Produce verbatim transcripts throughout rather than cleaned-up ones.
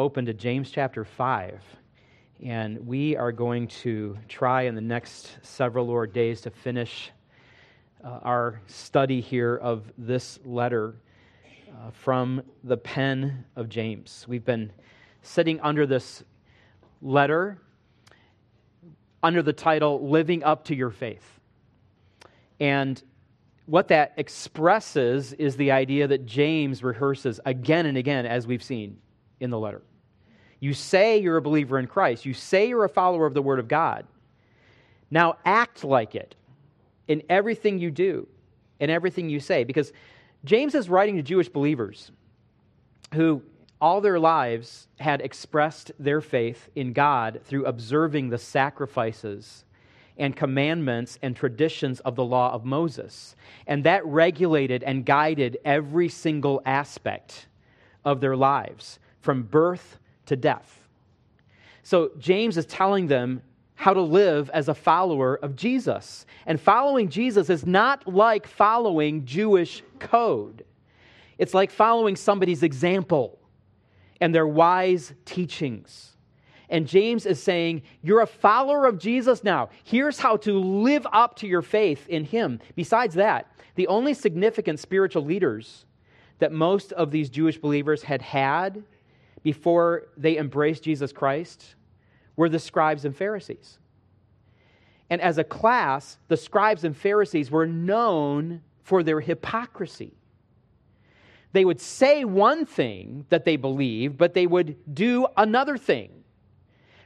open to James chapter five, and we are going to try in the next several Lord days to finish uh, our study here of this letter uh, from the pen of James. We've been sitting under this letter under the title, Living Up to Your Faith. And what that expresses is the idea that James rehearses again and again, as we've seen in the letter. You say you're a believer in Christ. You say you're a follower of the Word of God. Now act like it in everything you do, in everything you say. Because James is writing to Jewish believers who all their lives had expressed their faith in God through observing the sacrifices and commandments and traditions of the law of Moses. And that regulated and guided every single aspect of their lives, from birth to death. So James is telling them how to live as a follower of Jesus. And following Jesus is not like following Jewish code. It's like following somebody's example and their wise teachings. And James is saying, you're a follower of Jesus now. Here's how to live up to your faith in him. Besides that, the only significant spiritual leaders that most of these Jewish believers had had before they embraced Jesus Christ were the scribes and Pharisees. And as a class, the scribes and Pharisees were known for their hypocrisy. They would say one thing that they believed, but they would do another thing.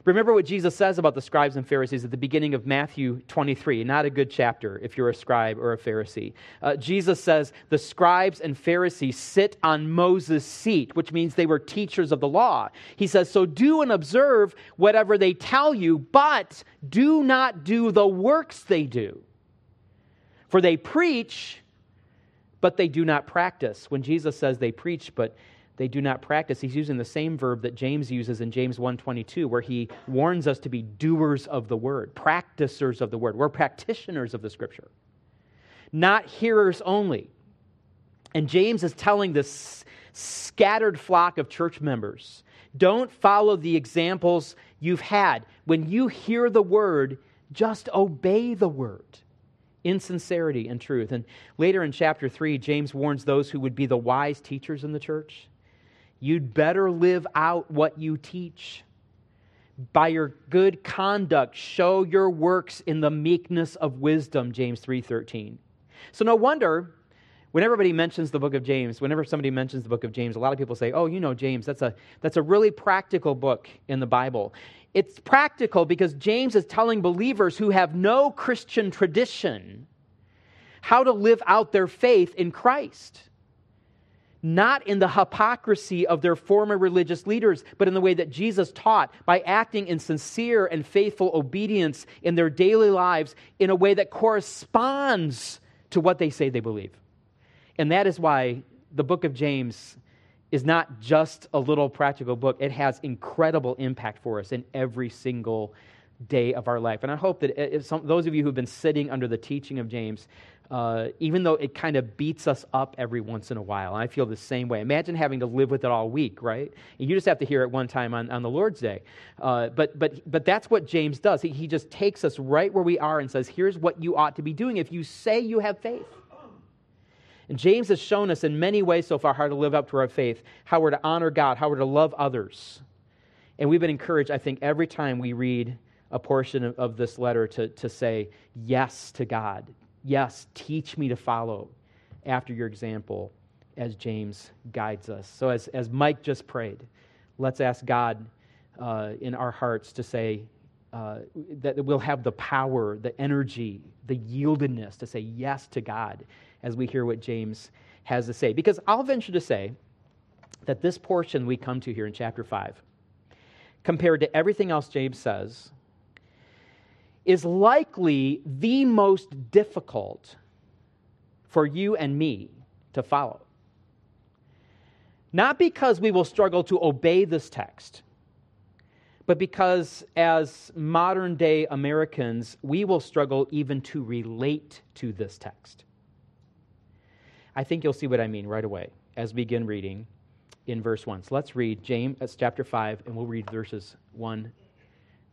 Remember what Jesus says about the scribes and Pharisees at the beginning of Matthew twenty-three. Not a good chapter if you're a scribe or a Pharisee. Uh, Jesus says the scribes and Pharisees sit on Moses' seat, which means they were teachers of the law. He says, so do and observe whatever they tell you, but do not do the works they do. For they preach, but they do not practice. When Jesus says they preach, but they do not practice, he's using the same verb that James uses in James one twenty-two, where he warns us to be doers of the word, practicers of the word. We're practitioners of the scripture, not hearers only. And James is telling this scattered flock of church members, don't follow the examples you've had. When you hear the word, just obey the word in sincerity and truth. And later in chapter three, James warns those who would be the wise teachers in the church, you'd better live out what you teach. By your good conduct, show your works in the meekness of wisdom, James three thirteen. So no wonder when everybody mentions the book of James, whenever somebody mentions the book of James, a lot of people say, oh, you know, James, that's a, that's a really practical book in the Bible. It's practical because James is telling believers who have no Christian tradition how to live out their faith in Christ. Not in the hypocrisy of their former religious leaders, but in the way that Jesus taught, by acting in sincere and faithful obedience in their daily lives in a way that corresponds to what they say they believe. And that is why the book of James is not just a little practical book. It has incredible impact for us in every single day of our life. And I hope that if some, those of you who've been sitting under the teaching of James, Uh, even though it kind of beats us up every once in a while. And I feel the same way. Imagine having to live with it all week, right? And you just have to hear it one time on, on the Lord's Day. Uh, but but but that's what James does. He, he just takes us right where we are and says, here's what you ought to be doing if you say you have faith. And James has shown us in many ways so far how to live up to our faith, how we're to honor God, how we're to love others. And we've been encouraged, I think, every time we read a portion of, of this letter to, to say yes to God. Yes, teach me to follow after your example as James guides us. So as, as Mike just prayed, let's ask God uh, in our hearts to say uh, that we'll have the power, the energy, the yieldedness to say yes to God as we hear what James has to say. Because I'll venture to say that this portion we come to here in chapter five, compared to everything else James says, is likely the most difficult for you and me to follow. Not because we will struggle to obey this text, but because as modern-day Americans, we will struggle even to relate to this text. I think you'll see what I mean right away as we begin reading in verse one. So let's read James chapter five, and we'll read verses one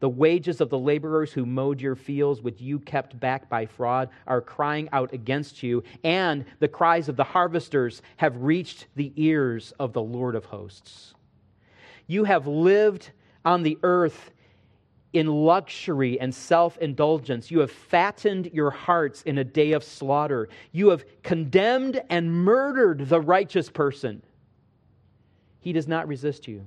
the wages of the laborers who mowed your fields, which you kept back by fraud, are crying out against you, and the cries of the harvesters have reached the ears of the Lord of hosts. You have lived on the earth in luxury and self-indulgence. You have fattened your hearts in a day of slaughter. You have condemned and murdered the righteous person. He does not resist you.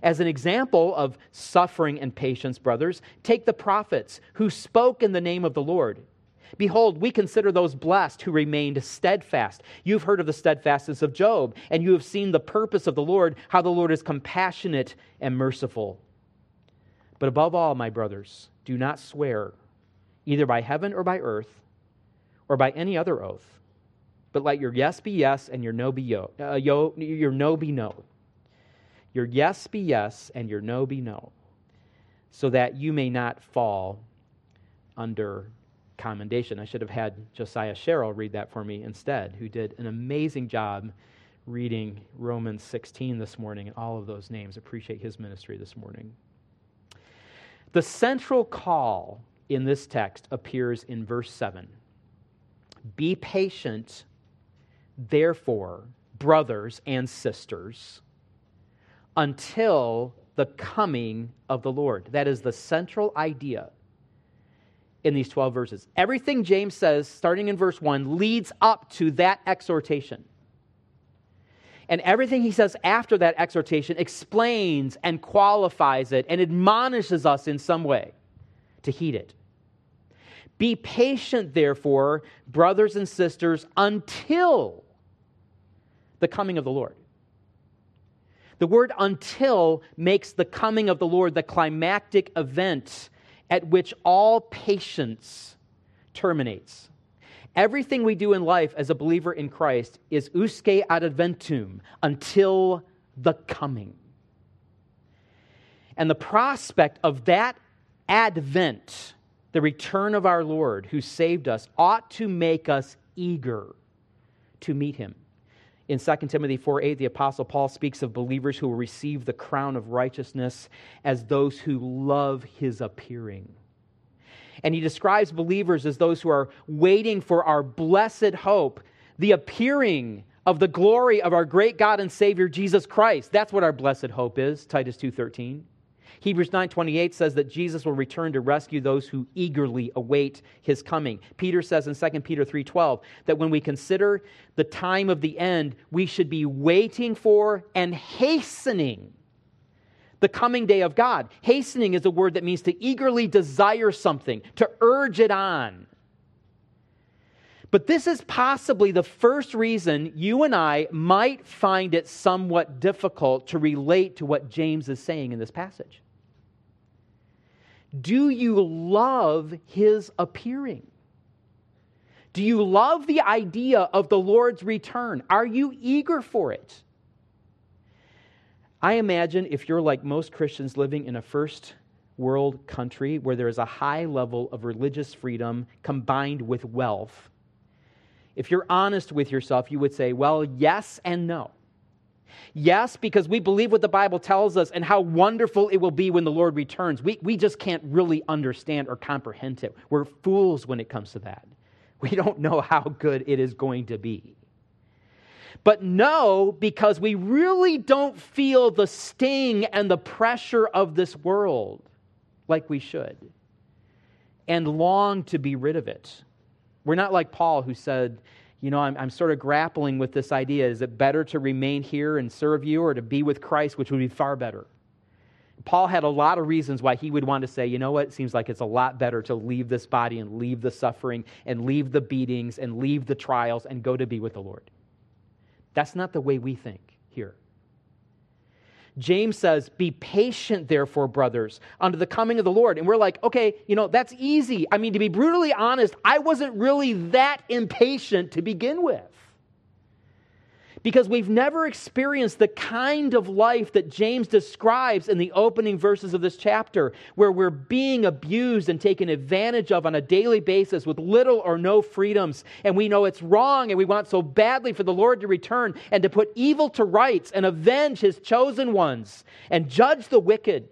As an example of suffering and patience, brothers, take the prophets who spoke in the name of the Lord. Behold, we consider those blessed who remained steadfast. You've heard of the steadfastness of Job, and you have seen the purpose of the Lord, how the Lord is compassionate and merciful. But above all, my brothers, do not swear, either by heaven or by earth, or by any other oath, but let your yes be yes and your no be yo, uh, yo, your no be no. Your yes be yes, and your no be no, so that you may not fall under condemnation." I should have had Josiah Sherrill read that for me instead, who did an amazing job reading Romans sixteen this morning and all of those names. Appreciate his ministry this morning. The central call in this text appears in verse seven. "Be patient, therefore, brothers and sisters, until the coming of the Lord." That is the central idea in these twelve verses. Everything James says, starting in verse one, leads up to that exhortation. And everything he says after that exhortation explains and qualifies it and admonishes us in some way to heed it. Be patient, therefore, brothers and sisters, until the coming of the Lord. The word "until" makes the coming of the Lord the climactic event at which all patience terminates. Everything we do in life as a believer in Christ is usque ad adventum, until the coming. And the prospect of that advent, the return of our Lord who saved us, ought to make us eager to meet him. In Second Timothy four eight, the Apostle Paul speaks of believers who will receive the crown of righteousness as those who love his appearing. And he describes believers as those who are waiting for our blessed hope, the appearing of the glory of our great God and Savior, Jesus Christ. That's what our blessed hope is, Titus two thirteen. Hebrews nine twenty-eight says that Jesus will return to rescue those who eagerly await his coming. Peter says in Second Peter three twelve that when we consider the time of the end, we should be waiting for and hastening the coming day of God. Hastening is a word that means to eagerly desire something, to urge it on. But this is possibly the first reason you and I might find it somewhat difficult to relate to what James is saying in this passage. Do you love his appearing? Do you love the idea of the Lord's return? Are you eager for it? I imagine if you're like most Christians living in a first world country where there is a high level of religious freedom combined with wealth, if you're honest with yourself, you would say, well, yes and no. Yes, because we believe what the Bible tells us and how wonderful it will be when the Lord returns. We, we just can't really understand or comprehend it. We're fools when it comes to that. We don't know how good it is going to be. But no, because we really don't feel the sting and the pressure of this world like we should. and long to be rid of it. We're not like Paul, who said, you know, I'm, I'm sort of grappling with this idea. Is it better to remain here and serve you, or to be with Christ, which would be far better? Paul had a lot of reasons why he would want to say, you know what, it seems like it's a lot better to leave this body and leave the suffering and leave the beatings and leave the trials and go to be with the Lord. That's not the way we think here. James says, be patient, therefore, brothers, unto the coming of the Lord. And we're like, okay, you know, that's easy. I mean, to be brutally honest, I wasn't really that impatient to begin with, because we've never experienced the kind of life that James describes in the opening verses of this chapter, where we're being abused and taken advantage of on a daily basis with little or no freedoms. And we know it's wrong, and we want so badly for the Lord to return and to put evil to rights and avenge his chosen ones and judge the wicked.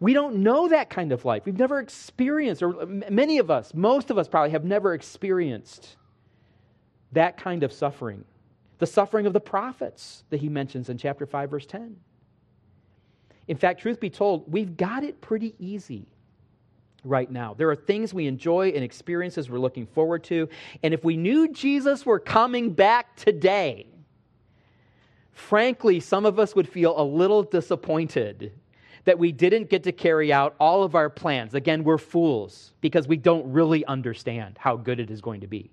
We don't know that kind of life. We've never experienced, or many of us, most of us probably have never experienced that kind of suffering, the suffering of the prophets that he mentions in chapter five, verse ten. In fact, truth be told, we've got it pretty easy right now. There are things we enjoy and experiences we're looking forward to. And if we knew Jesus were coming back today, frankly, some of us would feel a little disappointed that we didn't get to carry out all of our plans. Again, we're fools because we don't really understand how good it is going to be.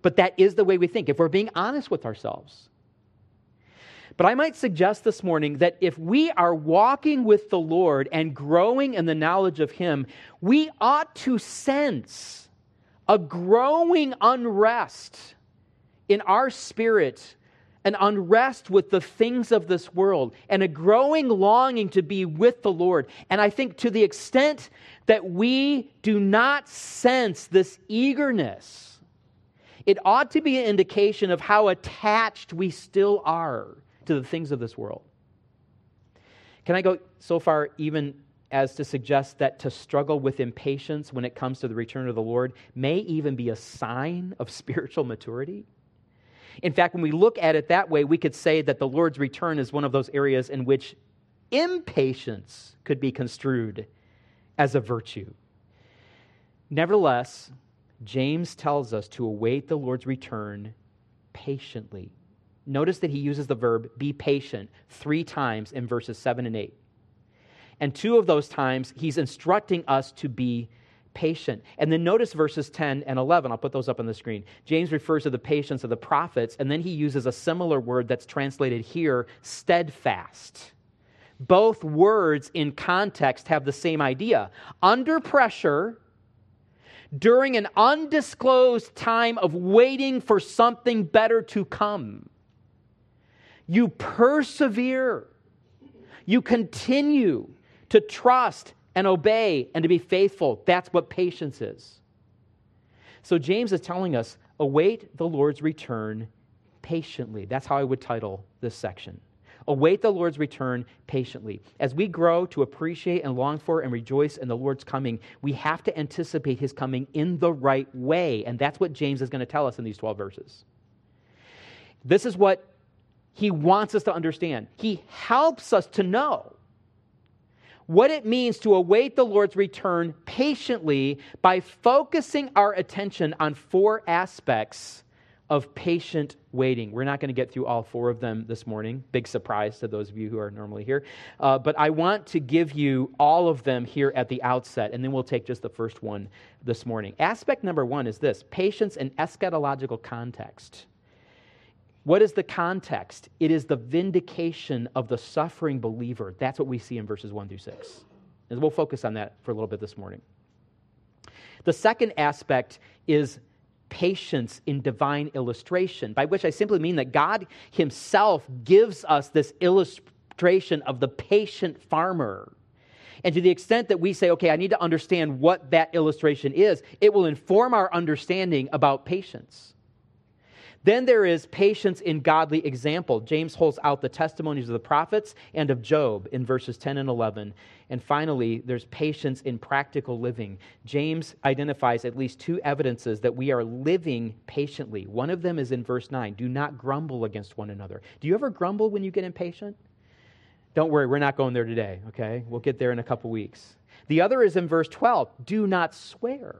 But that is the way we think, if we're being honest with ourselves. But I might suggest this morning that if we are walking with the Lord and growing in the knowledge of Him, we ought to sense a growing unrest in our spirit, an unrest with the things of this world, and a growing longing to be with the Lord. And I think to the extent that we do not sense this eagerness, it ought to be an indication of how attached we still are to the things of this world. Can I go so far even as to suggest that to struggle with impatience when it comes to the return of the Lord may even be a sign of spiritual maturity? In fact, when we look at it that way, we could say that the Lord's return is one of those areas in which impatience could be construed as a virtue. Nevertheless, James tells us to await the Lord's return patiently. Notice that he uses the verb be patient three times in verses seven and eight. And two of those times, he's instructing us to be patient. And then notice verses ten and eleven. I'll put those up on the screen. James refers to the patience of the prophets, and then he uses a similar word that's translated here, steadfast. Both words in context have the same idea. Under pressure, during an undisclosed time of waiting for something better to come, you persevere. You continue to trust and obey and to be faithful. That's what patience is. So James is telling us, await the Lord's return patiently. That's how I would title this section. Await the Lord's return patiently. As we grow to appreciate and long for and rejoice in the Lord's coming, we have to anticipate His coming in the right way. And that's what James is going to tell us in these twelve verses. This is what he wants us to understand. He helps us to know what it means to await the Lord's return patiently by focusing our attention on four aspects of patient waiting. We're not going to get through all four of them this morning. Big surprise to those of you who are normally here. Uh, but I want to give you all of them here at the outset, and then we'll take just the first one this morning. Aspect number one is this: patience in eschatological context. What is the context? It is the vindication of the suffering believer. That's what we see in verses one through six. And we'll focus on that for a little bit this morning. The second aspect is patience in divine illustration, by which I simply mean that God Himself gives us this illustration of the patient farmer. And to the extent that we say, okay, I need to understand what that illustration is, it will inform our understanding about patience. Then there is patience in godly example. James holds out the testimonies of the prophets and of Job in verses ten and eleven. And finally, there's patience in practical living. James identifies at least two evidences that we are living patiently. One of them is in verse nine. Do not grumble against one another. Do you ever grumble when you get impatient? Don't worry, we're not going there today, okay? We'll get there in a couple weeks. The other is in verse twelve, do not swear.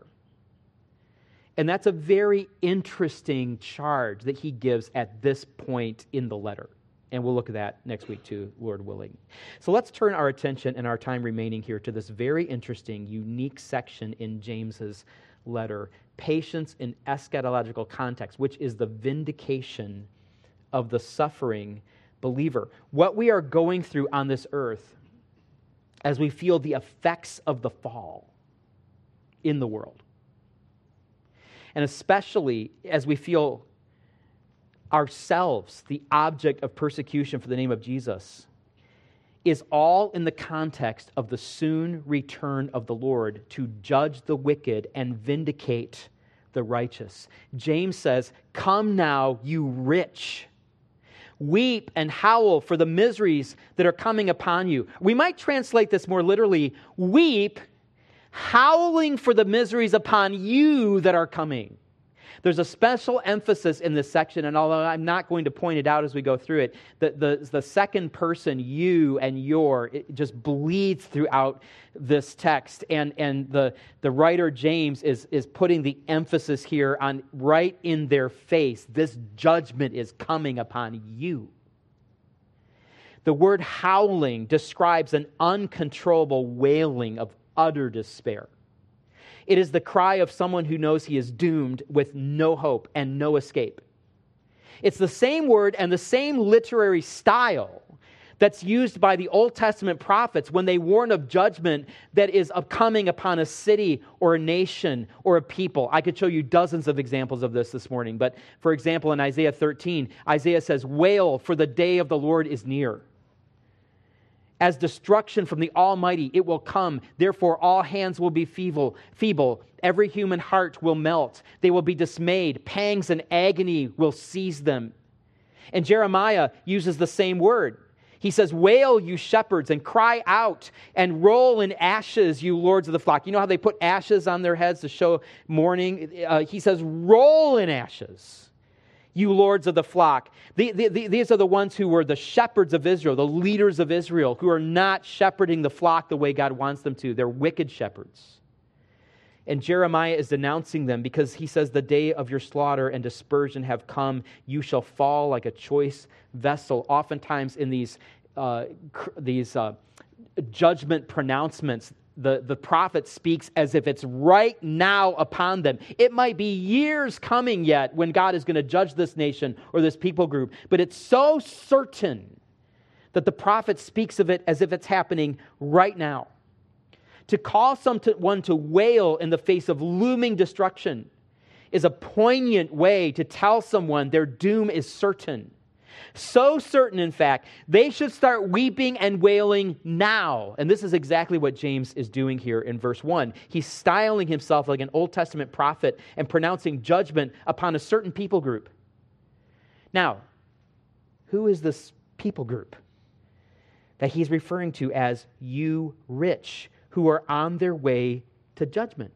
And that's a very interesting charge that he gives at this point in the letter. And we'll look at that next week too, Lord willing. So let's turn our attention and our time remaining here to this very interesting, unique section in James's letter, patience in eschatological context, which is the vindication of the suffering believer. What we are going through on this earth as we feel the effects of the fall in the world. And especially as we feel ourselves the object of persecution for the name of Jesus, is all in the context of the soon return of the Lord to judge the wicked and vindicate the righteous. James says, come now, you rich. Weep and howl for the miseries that are coming upon you. We might translate this more literally, weep, howling for the miseries upon you that are coming. There's a special emphasis in this section, and although I'm not going to point it out as we go through it, the, the, the second person, you and your, it just bleeds throughout this text. And, and the, the writer James is, is putting the emphasis here on right in their face, this judgment is coming upon you. The word howling describes an uncontrollable wailing of utter despair. It is the cry of someone who knows he is doomed with no hope and no escape. It's the same word and the same literary style that's used by the Old Testament prophets when they warn of judgment that is coming upon a city or a nation or a people. I could show you dozens of examples of this this morning, but for example, in Isaiah thirteen, Isaiah says, "Wail, for the day of the Lord is near. As destruction from the Almighty, it will come. Therefore, all hands will be feeble. feeble. Every human heart will melt. They will be dismayed. Pangs and agony will seize them." And Jeremiah uses the same word. He says, "Wail, you shepherds, and cry out, and roll in ashes, you lords of the flock." You know how they put ashes on their heads to show mourning? Uh, he says, "Roll in ashes, you lords of the flock." The, the, the, these are the ones who were the shepherds of Israel, the leaders of Israel, who are not shepherding the flock the way God wants them to. They're wicked shepherds. And Jeremiah is denouncing them because he says, "The day of your slaughter and dispersion have come. You shall fall like a choice vessel." Oftentimes in these, uh, cr- these uh, judgment pronouncements, The, the prophet speaks as if it's right now upon them. It might be years coming yet when God is going to judge this nation or this people group, but it's so certain that the prophet speaks of it as if it's happening right now. To call someone to wail in the face of looming destruction is a poignant way to tell someone their doom is certain. So certain, in fact, they should start weeping and wailing now. And this is exactly what James is doing here in verse one. He's styling himself like an Old Testament prophet and pronouncing judgment upon a certain people group. Now, who is this people group that he's referring to as you rich, who are on their way to judgment?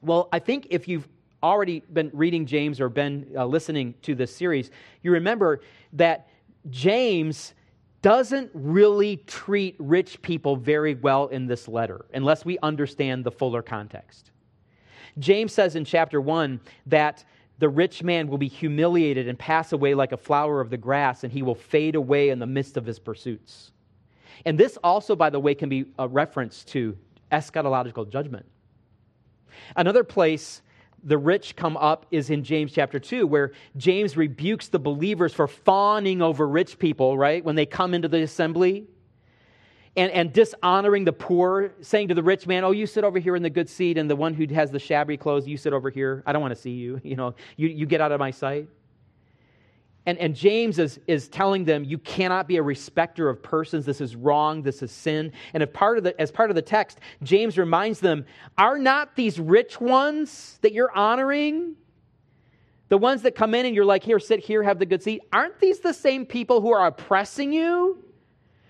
Well, I think if you've already been reading James or been uh, listening to this series, you remember that James doesn't really treat rich people very well in this letter, unless we understand the fuller context. James says in chapter one that the rich man will be humiliated and pass away like a flower of the grass, and he will fade away in the midst of his pursuits. And this also, by the way, can be a reference to eschatological judgment. Another place the rich come up is in James chapter two, where James rebukes the believers for fawning over rich people, right? When they come into the assembly and, and dishonoring the poor, saying to the rich man, "Oh, you sit over here in the good seat, and the one who has the shabby clothes, you sit over here. I don't want to see you. You know, you, you get out of my sight." And, and James is, is telling them, you cannot be a respecter of persons. This is wrong. This is sin. And if part of the, as part of the text, James reminds them, are not these rich ones that you're honoring, the ones that come in and you're like, "Here, sit here, have the good seat"? Aren't these the same people who are oppressing you?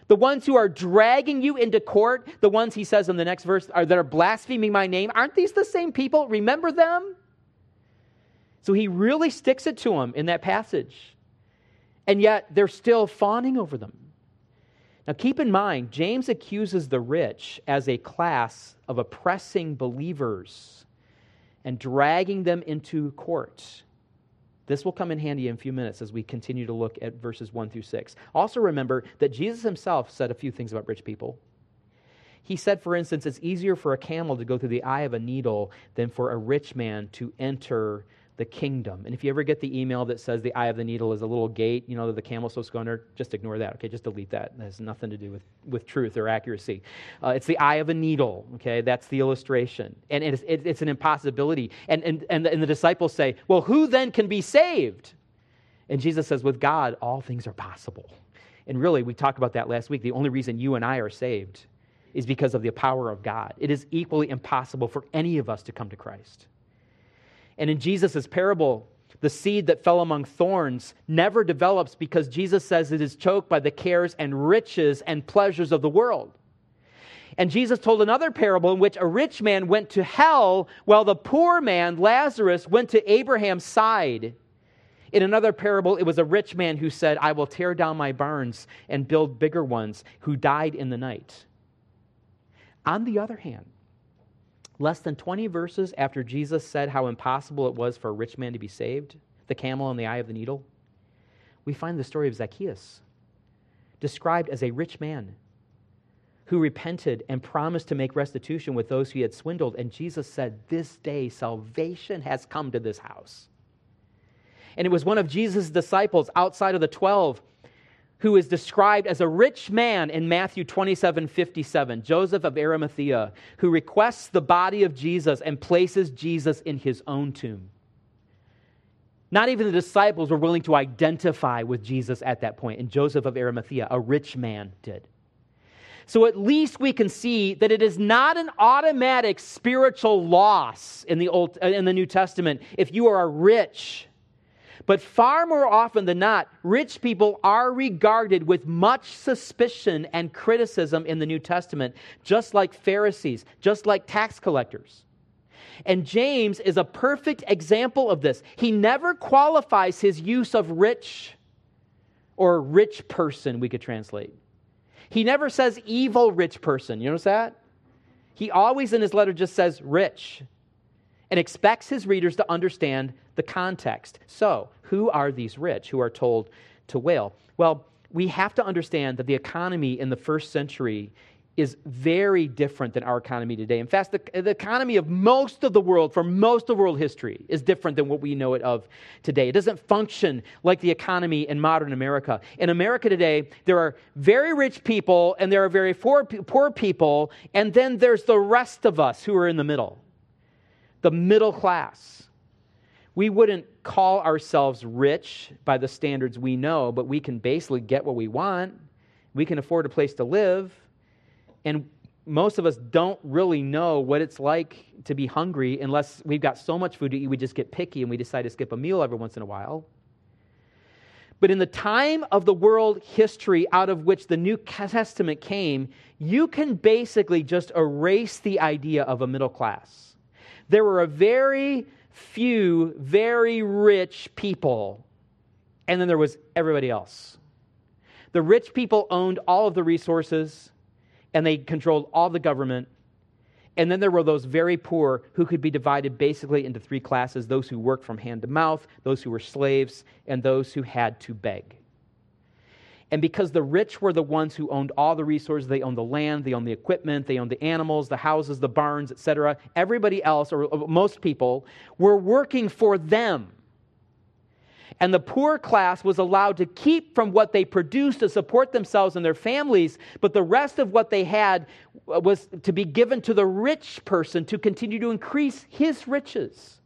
The ones who are dragging you into court, the ones, he says in the next verse, are, that are blaspheming my name? Aren't these the same people? Remember them? So he really sticks it to them in that passage. And yet they're still fawning over them. Now keep in mind, James accuses the rich as a class of oppressing believers and dragging them into court. This will come in handy in a few minutes as we continue to look at verses one through six. Also remember that Jesus himself said a few things about rich people. He said, for instance, it's easier for a camel to go through the eye of a needle than for a rich man to enter the kingdom. And if you ever get the email that says the eye of the needle is a little gate, you know, that the camel's supposed to go under, just ignore that, okay? Just delete that. That has nothing to do with, with truth or accuracy. Uh, it's the eye of a needle, okay? That's the illustration. And it's, it's an impossibility. And, and, and, the, and the disciples say, well, who then can be saved? And Jesus says, with God, all things are possible. And really, we talked about that last week. The only reason you and I are saved is because of the power of God. It is equally impossible for any of us to come to Christ. And in Jesus' parable, the seed that fell among thorns never develops because Jesus says it is choked by the cares and riches and pleasures of the world. And Jesus told another parable in which a rich man went to hell while the poor man, Lazarus, went to Abraham's side. In another parable, it was a rich man who said, I will tear down my barns and build bigger ones, who died in the night. On the other hand, less than twenty verses after Jesus said how impossible it was for a rich man to be saved, the camel in the eye of the needle, we find the story of Zacchaeus, described as a rich man who repented and promised to make restitution with those he had swindled. And Jesus said, this day salvation has come to this house. And it was one of Jesus' disciples outside of the twelve who is described as a rich man in Matthew twenty-seven fifty-seven, Joseph of Arimathea, who requests the body of Jesus and places Jesus in his own tomb. Not even the disciples were willing to identify with Jesus at that point, and Joseph of Arimathea, a rich man, did. So at least we can see that it is not an automatic spiritual loss in the Old, in the New Testament if you are a rich. But far more often than not, rich people are regarded with much suspicion and criticism in the New Testament, just like Pharisees, just like tax collectors. And James is a perfect example of this. He never qualifies his use of rich or rich person, we could translate. He never says evil rich person. You notice that? He always in his letter just says rich, and expects his readers to understand the context. So, who are these rich who are told to wail? Well, we have to understand that the economy in the first century is very different than our economy today. In fact, the, the economy of most of the world, for most of world history, is different than what we know it of today. It doesn't function like the economy in modern America. In America today, there are very rich people, and there are very poor, poor people, and then there's the rest of us who are in the middle. The middle class. We wouldn't call ourselves rich by the standards we know, but we can basically get what we want. We can afford a place to live. And most of us don't really know what it's like to be hungry unless we've got so much food to eat, we just get picky and we decide to skip a meal every once in a while. But in the time of the world history out of which the New Testament came, you can basically just erase the idea of a middle class. There were a very few, very rich people, and then there was everybody else. The rich people owned all of the resources, and they controlled all the government, and then there were those very poor who could be divided basically into three classes, those who worked from hand to mouth, those who were slaves, and those who had to beg. And because the rich were the ones who owned all the resources, they owned the land, they owned the equipment, they owned the animals, the houses, the barns, et cetera. Everybody else, or most people, were working for them. And the poor class was allowed to keep from what they produced to support themselves and their families, but the rest of what they had was to be given to the rich person to continue to increase his riches.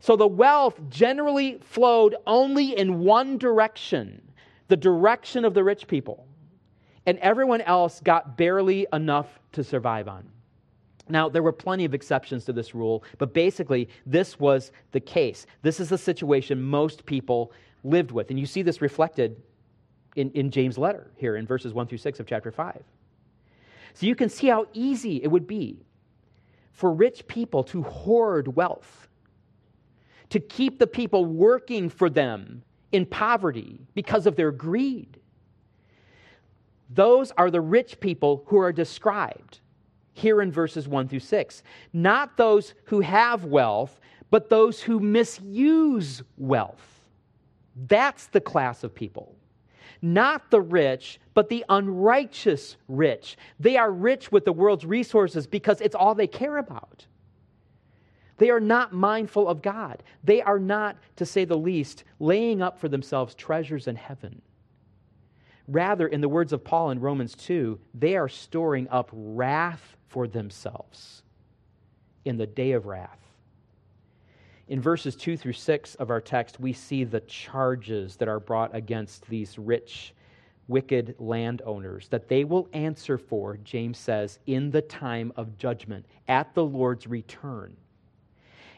So the wealth generally flowed only in one direction, the direction of the rich people, and everyone else got barely enough to survive on. Now, there were plenty of exceptions to this rule, but basically, this was the case. This is the situation most people lived with, and you see this reflected in, in James' letter here in verses one through six of chapter five. So you can see how easy it would be for rich people to hoard wealth, to keep the people working for them in poverty because of their greed. Those are the rich people who are described here in verses one through six. Not those who have wealth, but those who misuse wealth. That's the class of people. Not the rich, but the unrighteous rich. They are rich with the world's resources because it's all they care about. They are not mindful of God. They are not, to say the least, laying up for themselves treasures in heaven. Rather, in the words of Paul in Romans two, they are storing up wrath for themselves in the day of wrath. In verses two through six of our text, we see the charges that are brought against these rich, wicked landowners that they will answer for, James says, in the time of judgment, at the Lord's return.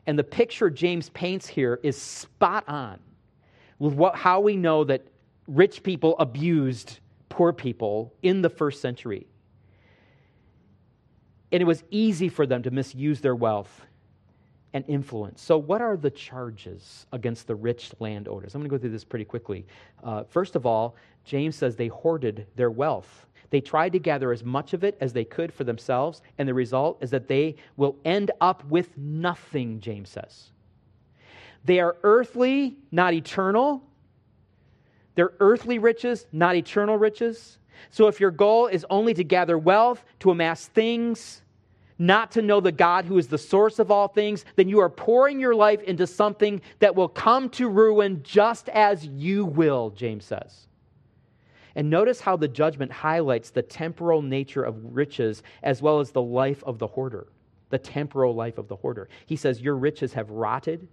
And the picture James paints here is spot on with what, how we know that rich people abused poor people in the first century. And it was easy for them to misuse their wealth and influence. So what are the charges against the rich landowners? I'm going to go through this pretty quickly. Uh, first of all, James says they hoarded their wealth. They tried to gather as much of it as they could for themselves, and the result is that they will end up with nothing, James says. They are earthly, not eternal. They're earthly riches, not eternal riches. So if your goal is only to gather wealth, to amass things, not to know the God who is the source of all things, then you are pouring your life into something that will come to ruin just as you will, James says. And notice how the judgment highlights the temporal nature of riches as well as the life of the hoarder, the temporal life of the hoarder. He says, your riches have rotted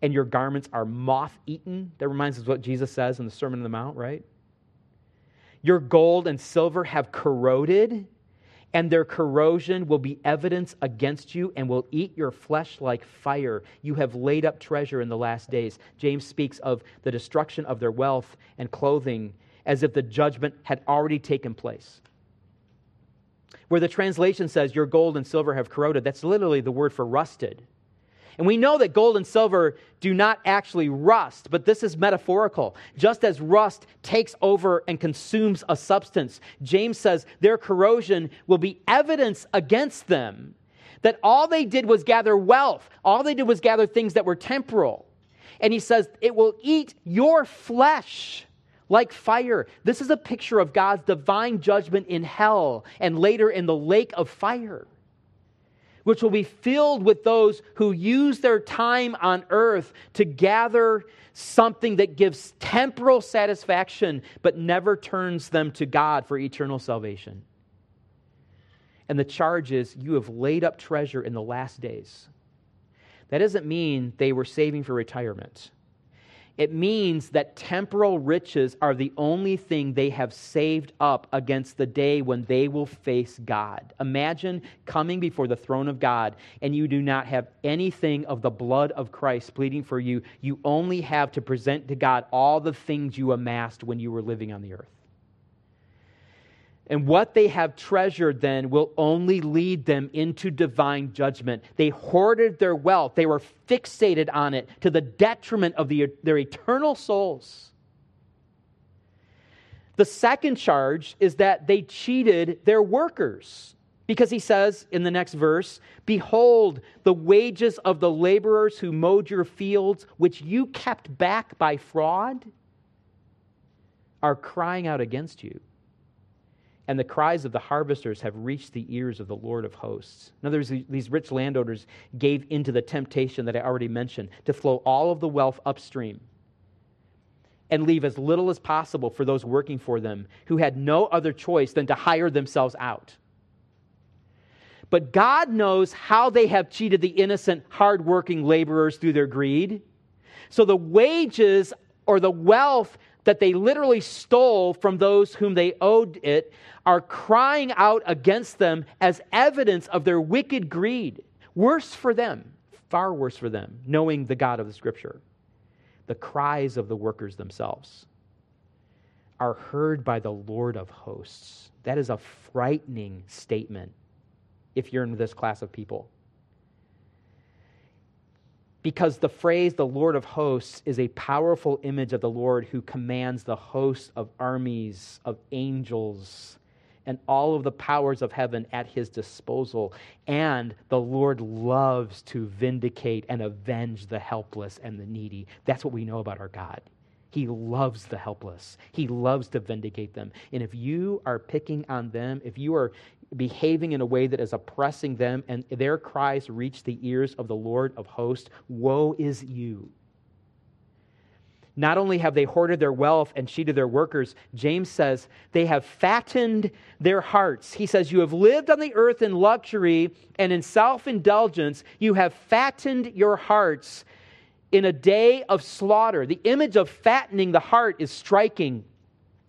and your garments are moth-eaten. That reminds us of what Jesus says in the Sermon on the Mount, right? Your gold and silver have corroded, and their corrosion will be evidence against you and will eat your flesh like fire. You have laid up treasure in the last days. James speaks of the destruction of their wealth and clothing as if the judgment had already taken place. Where the translation says, your gold and silver have corroded, that's literally the word for rusted. And we know that gold and silver do not actually rust, but this is metaphorical. Just as rust takes over and consumes a substance, James says their corrosion will be evidence against them that all they did was gather wealth. All they did was gather things that were temporal. And he says it will eat your flesh like fire. This is a picture of God's divine judgment in hell and later in the lake of fire, which will be filled with those who use their time on earth to gather something that gives temporal satisfaction, but never turns them to God for eternal salvation. And the charge is, you have laid up treasure in the last days. That doesn't mean they were saving for retirement. It means that temporal riches are the only thing they have saved up against the day when they will face God. Imagine coming before the throne of God and you do not have anything of the blood of Christ pleading for you. You only have to present to God all the things you amassed when you were living on the earth. And what they have treasured then will only lead them into divine judgment. They hoarded their wealth. They were fixated on it to the detriment of the, their eternal souls. The second charge is that they cheated their workers, because he says in the next verse, behold, the wages of the laborers who mowed your fields, which you kept back by fraud, are crying out against you. And the cries of the harvesters have reached the ears of the Lord of hosts. In other words, these rich landowners gave into the temptation that I already mentioned to flow all of the wealth upstream and leave as little as possible for those working for them who had no other choice than to hire themselves out. But God knows how they have cheated the innocent, hardworking laborers through their greed. So the wages or the wealth that they literally stole from those whom they owed it, are crying out against them as evidence of their wicked greed. Worse for them, far worse for them, knowing the God of the Scripture. The cries of the workers themselves are heard by the Lord of hosts. That is a frightening statement if you're in this class of people. because the phrase, the Lord of hosts, is a powerful image of the Lord who commands the hosts of armies, of angels, and all of the powers of heaven at his disposal. And the Lord loves to vindicate and avenge the helpless and the needy. That's what we know about our God. He loves the helpless. He loves to vindicate them. And if you are picking on them, if you are behaving in a way that is oppressing them, and their cries reach the ears of the Lord of hosts, woe is you. Not only have they hoarded their wealth and cheated their workers, James says they have fattened their hearts. He says, you have lived on the earth in luxury and in self-indulgence. You have fattened your hearts in a day of slaughter. The image of fattening the heart is striking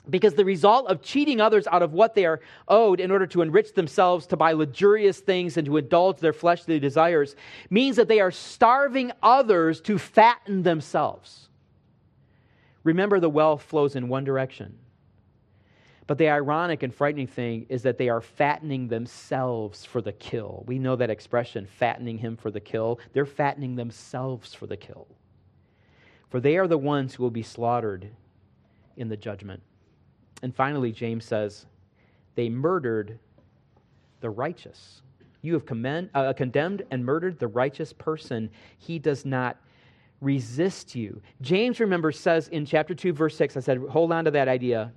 because the result of cheating others out of what they are owed in order to enrich themselves, to buy luxurious things and to indulge their fleshly desires, means that they are starving others to fatten themselves. Remember, the wealth flows in one direction. But the ironic and frightening thing is that they are fattening themselves for the kill. We know that expression, fattening him for the kill. They're fattening themselves for the kill. For they are the ones who will be slaughtered in the judgment. And finally, James says, they murdered the righteous. You have commend, uh, condemned and murdered the righteous person. He does not resist you. James, remember, says in chapter two, verse six, I said, hold on to that idea.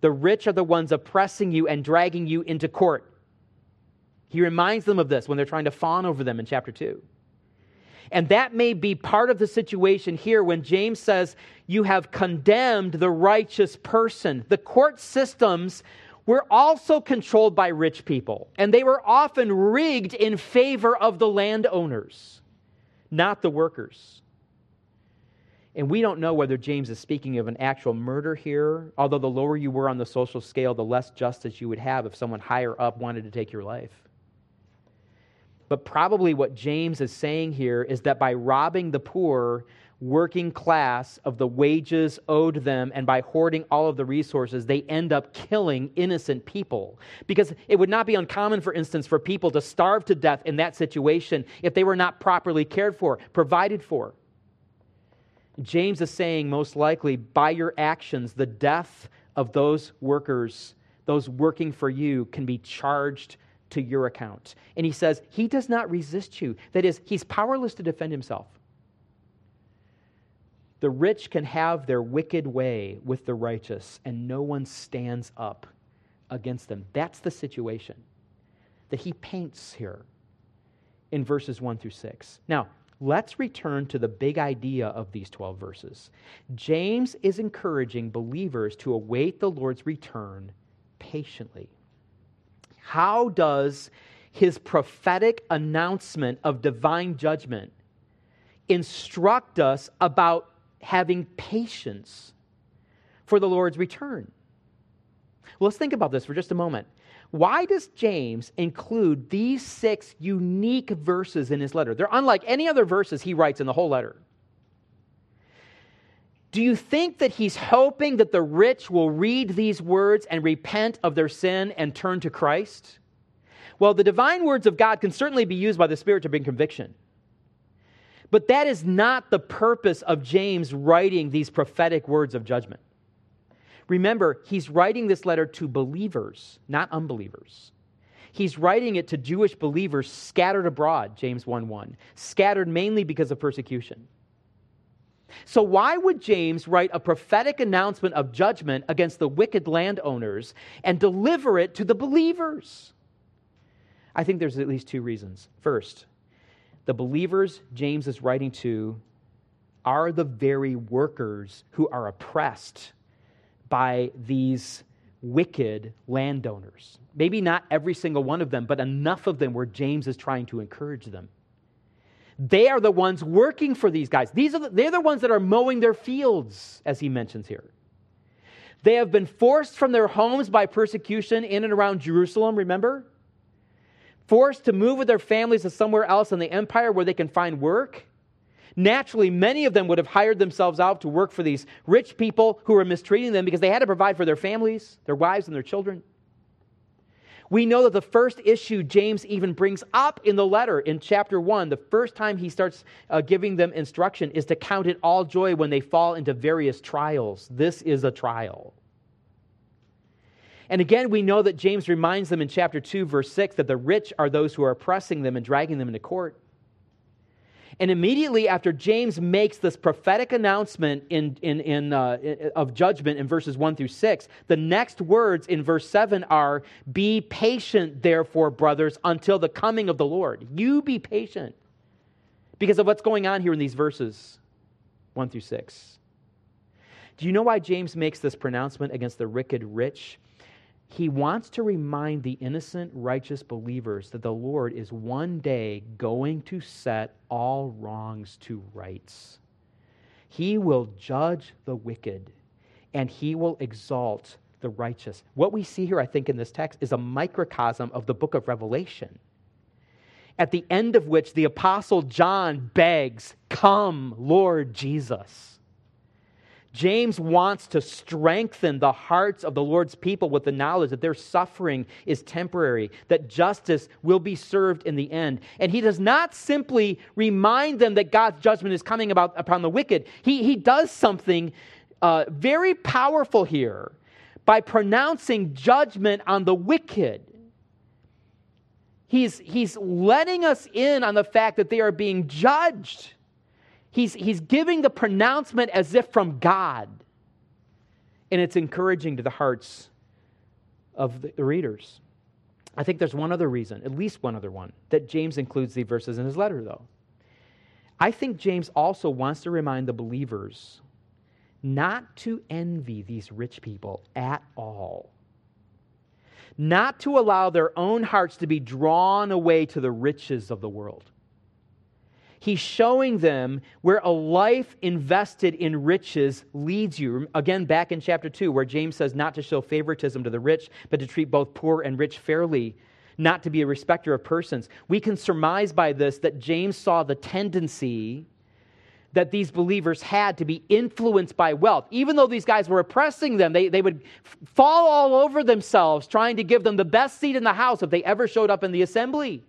The rich are the ones oppressing you and dragging you into court. He reminds them of this when they're trying to fawn over them in chapter two. And that may be part of the situation here when James says, you have condemned the righteous person. The court systems were also controlled by rich people, and they were often rigged in favor of the landowners, not the workers. And we don't know whether James is speaking of an actual murder here, although the lower you were on the social scale, the less justice you would have if someone higher up wanted to take your life. But probably what James is saying here is that by robbing the poor, working class of the wages owed them, and by hoarding all of the resources, they end up killing innocent people. Because it would not be uncommon, for instance, for people to starve to death in that situation if they were not properly cared for, provided for. James is saying, most likely, by your actions, the death of those workers, those working for you, can be charged to your account. And he says, he does not resist you. That is, he's powerless to defend himself. The rich can have their wicked way with the righteous, and no one stands up against them. That's the situation that he paints here in verses one through six. Now, let's return to the big idea of these twelve verses. James is encouraging believers to await the Lord's return patiently. How does his prophetic announcement of divine judgment instruct us about having patience for the Lord's return? Well, let's think about this for just a moment. Why does James include these six unique verses in his letter? They're unlike any other verses he writes in the whole letter. Do you think that he's hoping that the rich will read these words and repent of their sin and turn to Christ? Well, the divine words of God can certainly be used by the Spirit to bring conviction. But that is not the purpose of James writing these prophetic words of judgment. Remember, he's writing this letter to believers, not unbelievers. He's writing it to Jewish believers scattered abroad, James one one, scattered mainly because of persecution. So why would James write a prophetic announcement of judgment against the wicked landowners and deliver it to the believers? I think there's at least two reasons. First, the believers James is writing to are the very workers who are oppressed by these wicked landowners. Maybe not every single one of them, but enough of them where James is trying to encourage them. They are the ones working for these guys. These are the, they're the ones that are mowing their fields, as he mentions here. They have been forced from their homes by persecution in and around Jerusalem, remember? Forced to move with their families to somewhere else in the empire where they can find work. Naturally, many of them would have hired themselves out to work for these rich people who were mistreating them because they had to provide for their families, their wives, and their children. We know that the first issue James even brings up in the letter in chapter one, the first time he starts uh, giving them instruction, is to count it all joy when they fall into various trials. This is a trial. And again, we know that James reminds them in chapter two, verse six, that the rich are those who are oppressing them and dragging them into court. And immediately after James makes this prophetic announcement in, in, in, uh, of judgment in verses one through six, the next words in verse seven are, "Be patient, therefore, brothers, until the coming of the Lord." You be patient because of what's going on here in these verses one through six. Do you know why James makes this pronouncement against the wicked rich? He wants to remind the innocent, righteous believers that the Lord is one day going to set all wrongs to rights. He will judge the wicked, and he will exalt the righteous. What we see here, I think, in this text is a microcosm of the book of Revelation, at the end of which the apostle John begs, "Come, Lord Jesus." James wants to strengthen the hearts of the Lord's people with the knowledge that their suffering is temporary, that justice will be served in the end. And he does not simply remind them that God's judgment is coming about upon the wicked. He, he does something uh, very powerful here by pronouncing judgment on the wicked. He's, he's letting us in on the fact that they are being judged. He's, he's giving the pronouncement as if from God. And it's encouraging to the hearts of the readers. I think there's one other reason, at least one other one, that James includes these verses in his letter, though. I think James also wants to remind the believers not to envy these rich people at all, not to allow their own hearts to be drawn away to the riches of the world. He's showing them where a life invested in riches leads you. Again, back in chapter two, where James says not to show favoritism to the rich, but to treat both poor and rich fairly, not to be a respecter of persons. We can surmise by this that James saw the tendency that these believers had to be influenced by wealth. Even though these guys were oppressing them, they, they would fall all over themselves trying to give them the best seat in the house if they ever showed up in the assembly.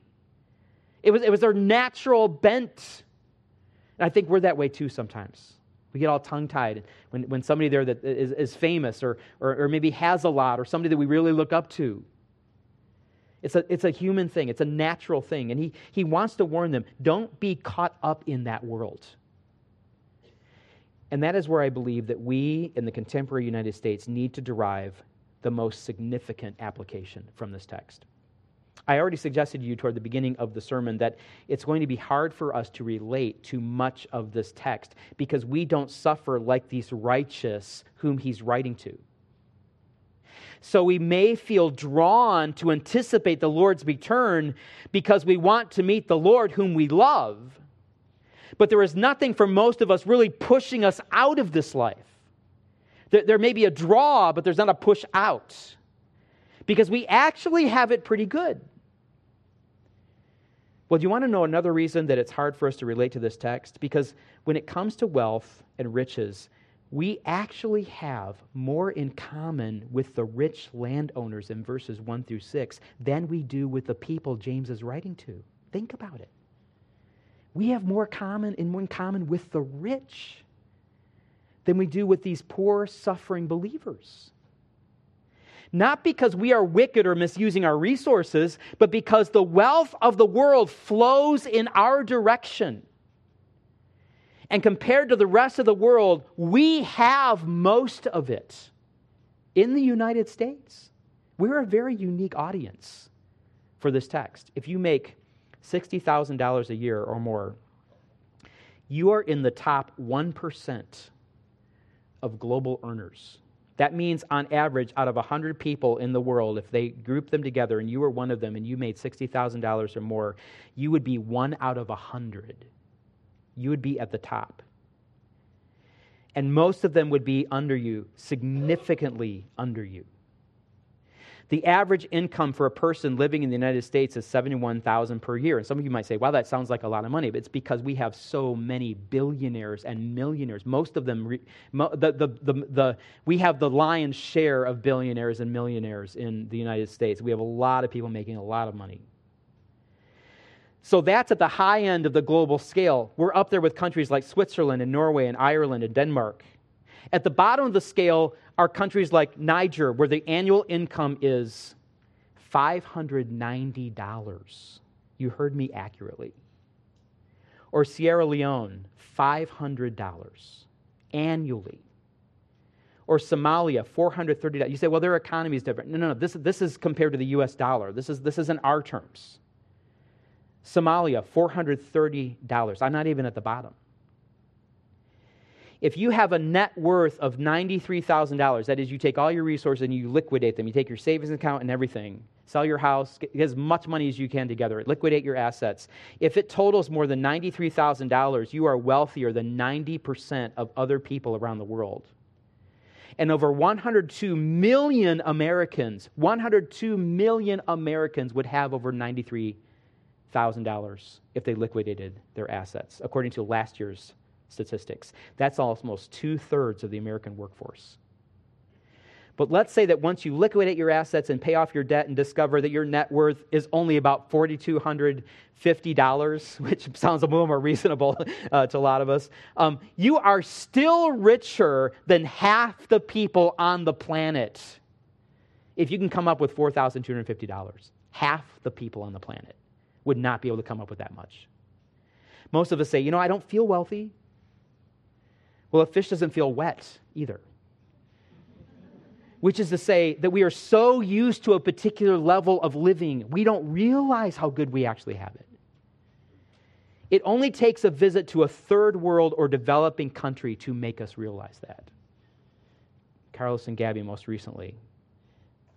It was, it was their natural bent. And I think we're that way too sometimes. We get all tongue-tied when, when somebody there that is, is famous or, or, or maybe has a lot or somebody that we really look up to. It's a, it's a human thing. It's a natural thing. And he, he wants to warn them, don't be caught up in that world. And that is where I believe that we in the contemporary United States need to derive the most significant application from this text. I already suggested to you toward the beginning of the sermon that it's going to be hard for us to relate to much of this text because we don't suffer like these righteous whom he's writing to. So we may feel drawn to anticipate the Lord's return because we want to meet the Lord whom we love, but there is nothing for most of us really pushing us out of this life. There, there may be a draw, but there's not a push out, because we actually have it pretty good. Well, do you want to know another reason that it's hard for us to relate to this text? Because when it comes to wealth and riches, we actually have more in common with the rich landowners in verses one through six than we do with the people James is writing to. Think about it. We have more common in more in common with the rich than we do with these poor, suffering believers. Not because we are wicked or misusing our resources, but because the wealth of the world flows in our direction. And compared to the rest of the world, we have most of it. In the United States, we're a very unique audience for this text. If you make sixty thousand dollars a year or more, you are in the top one percent of global earners. That means on average, out of one hundred people in the world, if they grouped them together and you were one of them and you made sixty thousand dollars or more, you would be one out of one hundred. You would be at the top. And most of them would be under you, significantly under you. The average income for a person living in the United States is seventy-one thousand dollars per year. And some of you might say, wow, that sounds like a lot of money, but it's because we have so many billionaires and millionaires. Most of them, re, mo, the, the, the, the, we have the lion's share of billionaires and millionaires in the United States. We have a lot of people making a lot of money. So that's at the high end of the global scale. We're up there with countries like Switzerland and Norway and Ireland and Denmark. At the bottom of the scale are countries like Niger, where the annual income is five hundred ninety dollars. You heard me accurately. Or Sierra Leone, five hundred dollars annually. Or Somalia, four hundred thirty dollars. You say, well, their economy is different. No, no, no. This, this is compared to the U S dollar. This is, this is in our terms. Somalia, four hundred thirty dollars. I'm not even at the bottom. If you have a net worth of ninety-three thousand dollars, that is, you take all your resources and you liquidate them. You take your savings account and everything. Sell your house, get as much money as you can together. Liquidate your assets. If it totals more than ninety-three thousand dollars, you are wealthier than ninety percent of other people around the world. And over one hundred two million Americans, one hundred two million Americans would have over ninety-three thousand dollars if they liquidated their assets, according to last year's statistics. That's almost two-thirds of the American workforce. But let's say that once you liquidate your assets and pay off your debt and discover that your net worth is only about four thousand two hundred fifty dollars, which sounds a little more reasonable uh, to a lot of us, um, you are still richer than half the people on the planet if you can come up with four thousand two hundred fifty dollars. Half the people on the planet would not be able to come up with that much. Most of us say, you know, I don't feel wealthy. Well, a fish doesn't feel wet either. Which is to say that we are so used to a particular level of living, we don't realize how good we actually have it. It only takes a visit to a third world or developing country to make us realize that. Carlos and Gabby most recently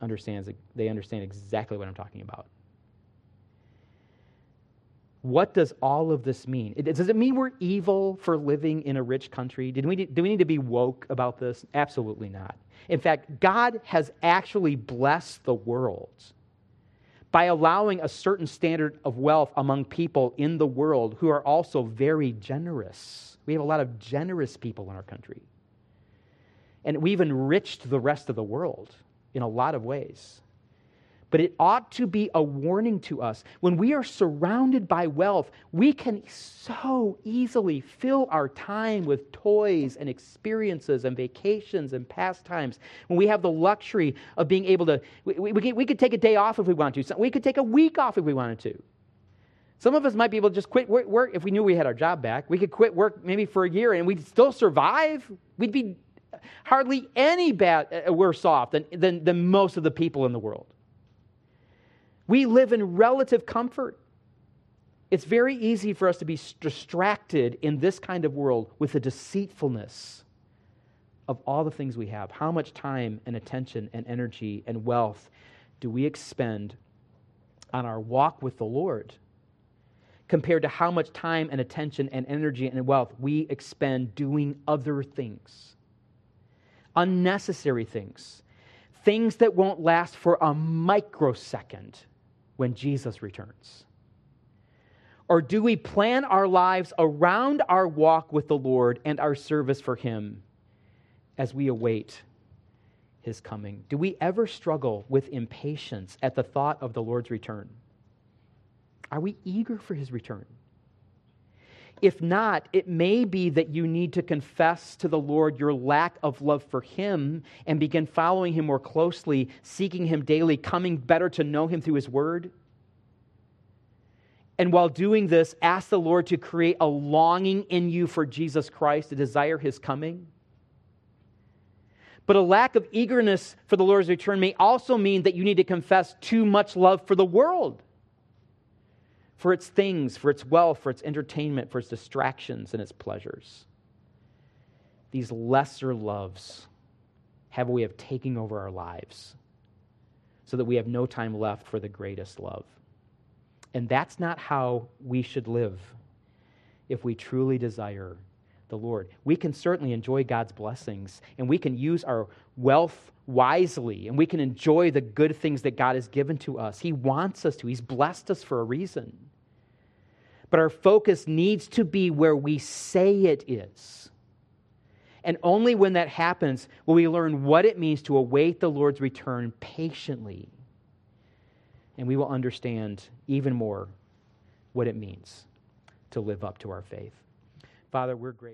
understands, they understand exactly what I'm talking about. What does all of this mean? It, does it mean we're evil for living in a rich country? Did we, do we need to be woke about this? Absolutely not. In fact, God has actually blessed the world by allowing a certain standard of wealth among people in the world who are also very generous. We have a lot of generous people in our country. And we've enriched the rest of the world in a lot of ways. But it ought to be a warning to us. When we are surrounded by wealth, we can so easily fill our time with toys and experiences and vacations and pastimes. When we have the luxury of being able to, we, we, we, we could take a day off if we wanted to. We could take a week off if we wanted to. Some of us might be able to just quit work. If we knew we had our job back, we could quit work maybe for a year and we'd still survive. We'd be hardly any bad, uh, worse off than, than, than most of the people in the world. We live in relative comfort. It's very easy for us to be distracted in this kind of world with the deceitfulness of all the things we have. How much time and attention and energy and wealth do we expend on our walk with the Lord compared to how much time and attention and energy and wealth we expend doing other things, unnecessary things, things that won't last for a microsecond when Jesus returns? Or do we plan our lives around our walk with the Lord and our service for Him as we await His coming? Do we ever struggle with impatience at the thought of the Lord's return? Are we eager for His return? If not, it may be that you need to confess to the Lord your lack of love for Him and begin following Him more closely, seeking Him daily, coming better to know Him through His Word. And while doing this, ask the Lord to create a longing in you for Jesus Christ, to desire His coming. But a lack of eagerness for the Lord's return may also mean that you need to confess too much love for the world, for its things, for its wealth, for its entertainment, for its distractions and its pleasures. These lesser loves have a way of taking over our lives so that we have no time left for the greatest love. And that's not how we should live if we truly desire the Lord. We can certainly enjoy God's blessings, and we can use our wealth wisely, and we can enjoy the good things that God has given to us. He wants us to. He's blessed us for a reason. But our focus needs to be where we say it is. And only when that happens will we learn what it means to await the Lord's return patiently. And we will understand even more what it means to live up to our faith. Father, we're grateful.